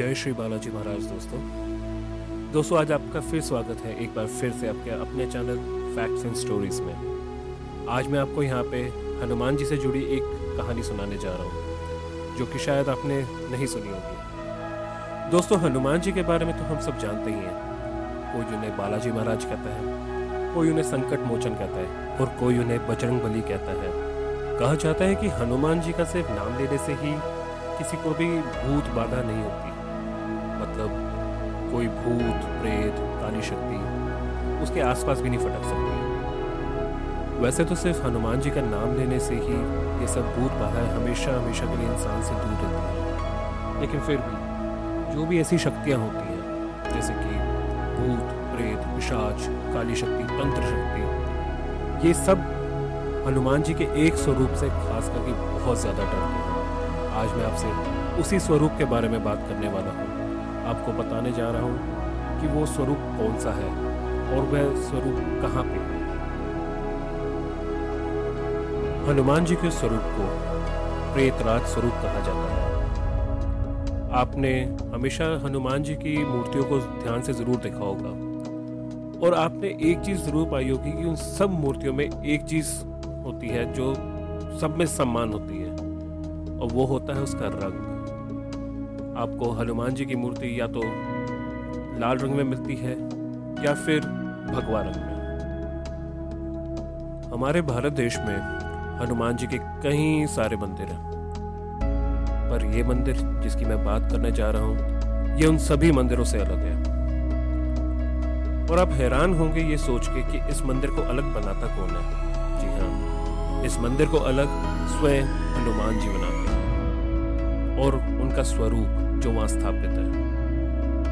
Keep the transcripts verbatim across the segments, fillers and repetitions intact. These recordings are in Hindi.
जय श्री बालाजी महाराज। दोस्तों दोस्तों आज आपका फिर स्वागत है एक बार फिर से आपके अपने चैनल फैक्ट्स एंड स्टोरीज में। आज मैं आपको यहाँ पे हनुमान जी से जुड़ी एक कहानी सुनाने जा रहा हूँ जो कि शायद आपने नहीं सुनी होगी। दोस्तों हनुमान जी के बारे में तो हम सब जानते ही हैं। कोई उन्हें बालाजी महाराज कहता है, कोई उन्हें संकट मोचन कहता है और कोई उन्हें बजरंगबली कहता है। कहा जाता है कि हनुमान जी का सिर्फ नाम लेने से ही किसी को भी भूत बाधा नहीं होती। मतलब कोई भूत, प्रेत, काली शक्ति उसके आसपास भी नहीं फटक सकती। वैसे तो सिर्फ हनुमान जी का नाम लेने से ही ये सब भूत बाधाएं हमेशा हमेशा के लिए इंसान से दूर रहती हैं। लेकिन फिर भी जो भी ऐसी शक्तियाँ होती हैं जैसे कि भूत, प्रेत, विशाच, काली शक्ति, तंत्र शक्ति, ये सब हनुमान जी के एक स्वरूप से खास करके बहुत ज़्यादा डरते हैं। आज मैं आपसे उसी स्वरूप के बारे में बात करने वाला हूँ। आपको बताने जा रहा हूँ कि वो स्वरूप कौन सा है और वह स्वरूप कहाँ पे है। हनुमान जी के स्वरूप को प्रेतराज स्वरूप कहा जाता है। आपने हमेशा हनुमान जी की मूर्तियों को ध्यान से ज़रूर देखा होगा और आपने एक चीज़ ज़रूर पाई होगी कि उन सब मूर्तियों में एक चीज़ होती है जो सब में सम्मान होती है और वो होता है उसका रंग। आपको हनुमान जी की मूर्ति या तो लाल रंग में मिलती है या फिर भगवा रंग में। हमारे भारत देश में हनुमान जी के कई सारे मंदिर हैं, पर ये मंदिर जिसकी मैं बात करने जा रहा हूँ ये उन सभी मंदिरों से अलग है। और आप हैरान होंगे ये सोच के कि इस मंदिर को अलग बनाता कौन है। जी हाँ, इस मंदिर को अलग स्वयं हनुमान जी बनाते हैं और उनका स्वरूप जो वहां स्थापित है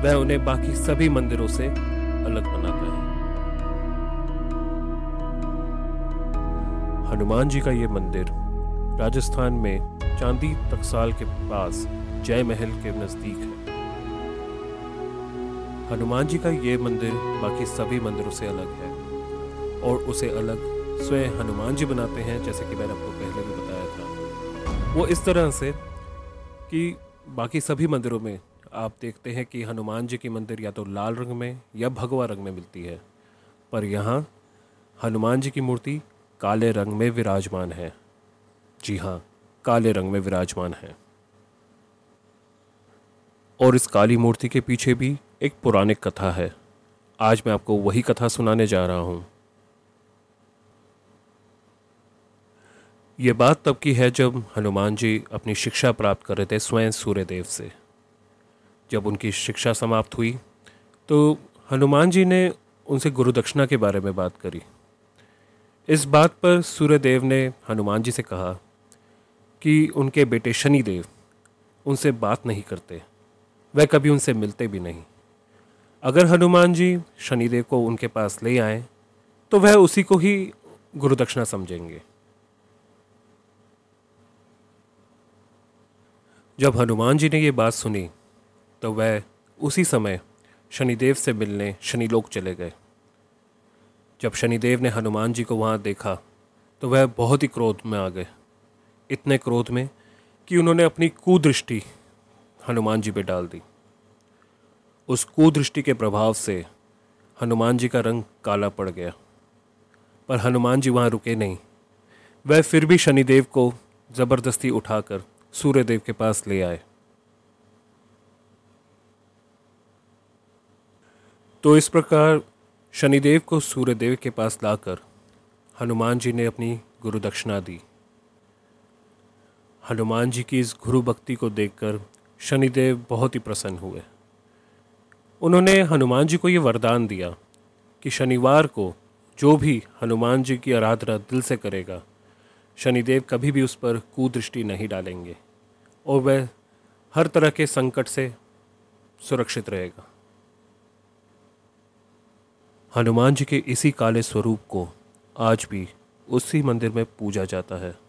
वह उन्हें बाकी सभी मंदिरों से अलग बनाता है। हनुमान जी का ये मंदिर राजस्थान में चांदी तकसाल के पास जय महल के नजदीक है। हनुमान जी का ये मंदिर बाकी सभी मंदिरों से अलग है और उसे अलग स्वयं हनुमान जी बनाते हैं। जैसे कि मैंने आपको पहले भी बताया था, वो इस तरह से कि बाकी सभी मंदिरों में आप देखते हैं कि हनुमान जी की मंदिर या तो लाल रंग में या भगवा रंग में मिलती है, पर यहाँ हनुमान जी की मूर्ति काले रंग में विराजमान है। जी हाँ, काले रंग में विराजमान है। और इस काली मूर्ति के पीछे भी एक पौराणिक कथा है। आज मैं आपको वही कथा सुनाने जा रहा हूँ। ये बात तब की है जब हनुमान जी अपनी शिक्षा प्राप्त कर रहे थे स्वयं सूर्यदेव से। जब उनकी शिक्षा समाप्त हुई तो हनुमान जी ने उनसे गुरुदक्षिणा के बारे में बात करी। इस बात पर सूर्यदेव ने हनुमान जी से कहा कि उनके बेटे शनिदेव उनसे बात नहीं करते, वह कभी उनसे मिलते भी नहीं। अगर हनुमान जी शनिदेव को उनके पास ले आए तो वह उसी को ही गुरुदक्षिणा समझेंगे। जब हनुमान जी ने ये बात सुनी तो वह उसी समय शनिदेव से मिलने शनिलोक चले गए। जब शनिदेव ने हनुमान जी को वहाँ देखा तो वह बहुत ही क्रोध में आ गए। इतने क्रोध में कि उन्होंने अपनी कुदृष्टि हनुमान जी पे डाल दी। उस कुदृष्टि के प्रभाव से हनुमान जी का रंग काला पड़ गया, पर हनुमान जी वहाँ रुके नहीं। वह फिर भी शनिदेव को ज़बरदस्ती उठाकर सूर्यदेव के पास ले आए। तो इस प्रकार शनिदेव को सूर्यदेव के पास लाकर हनुमान जी ने अपनी गुरुदक्षिणा दी। हनुमान जी की इस गुरु भक्ति को देखकर शनिदेव बहुत ही प्रसन्न हुए। उन्होंने हनुमान जी को ये वरदान दिया कि शनिवार को जो भी हनुमान जी की आराधना दिल से करेगा शनिदेव कभी भी उस पर कुदृष्टि नहीं डालेंगे और वह हर तरह के संकट से सुरक्षित रहेगा। हनुमान जी के इसी काले स्वरूप को आज भी उसी मंदिर में पूजा जाता है।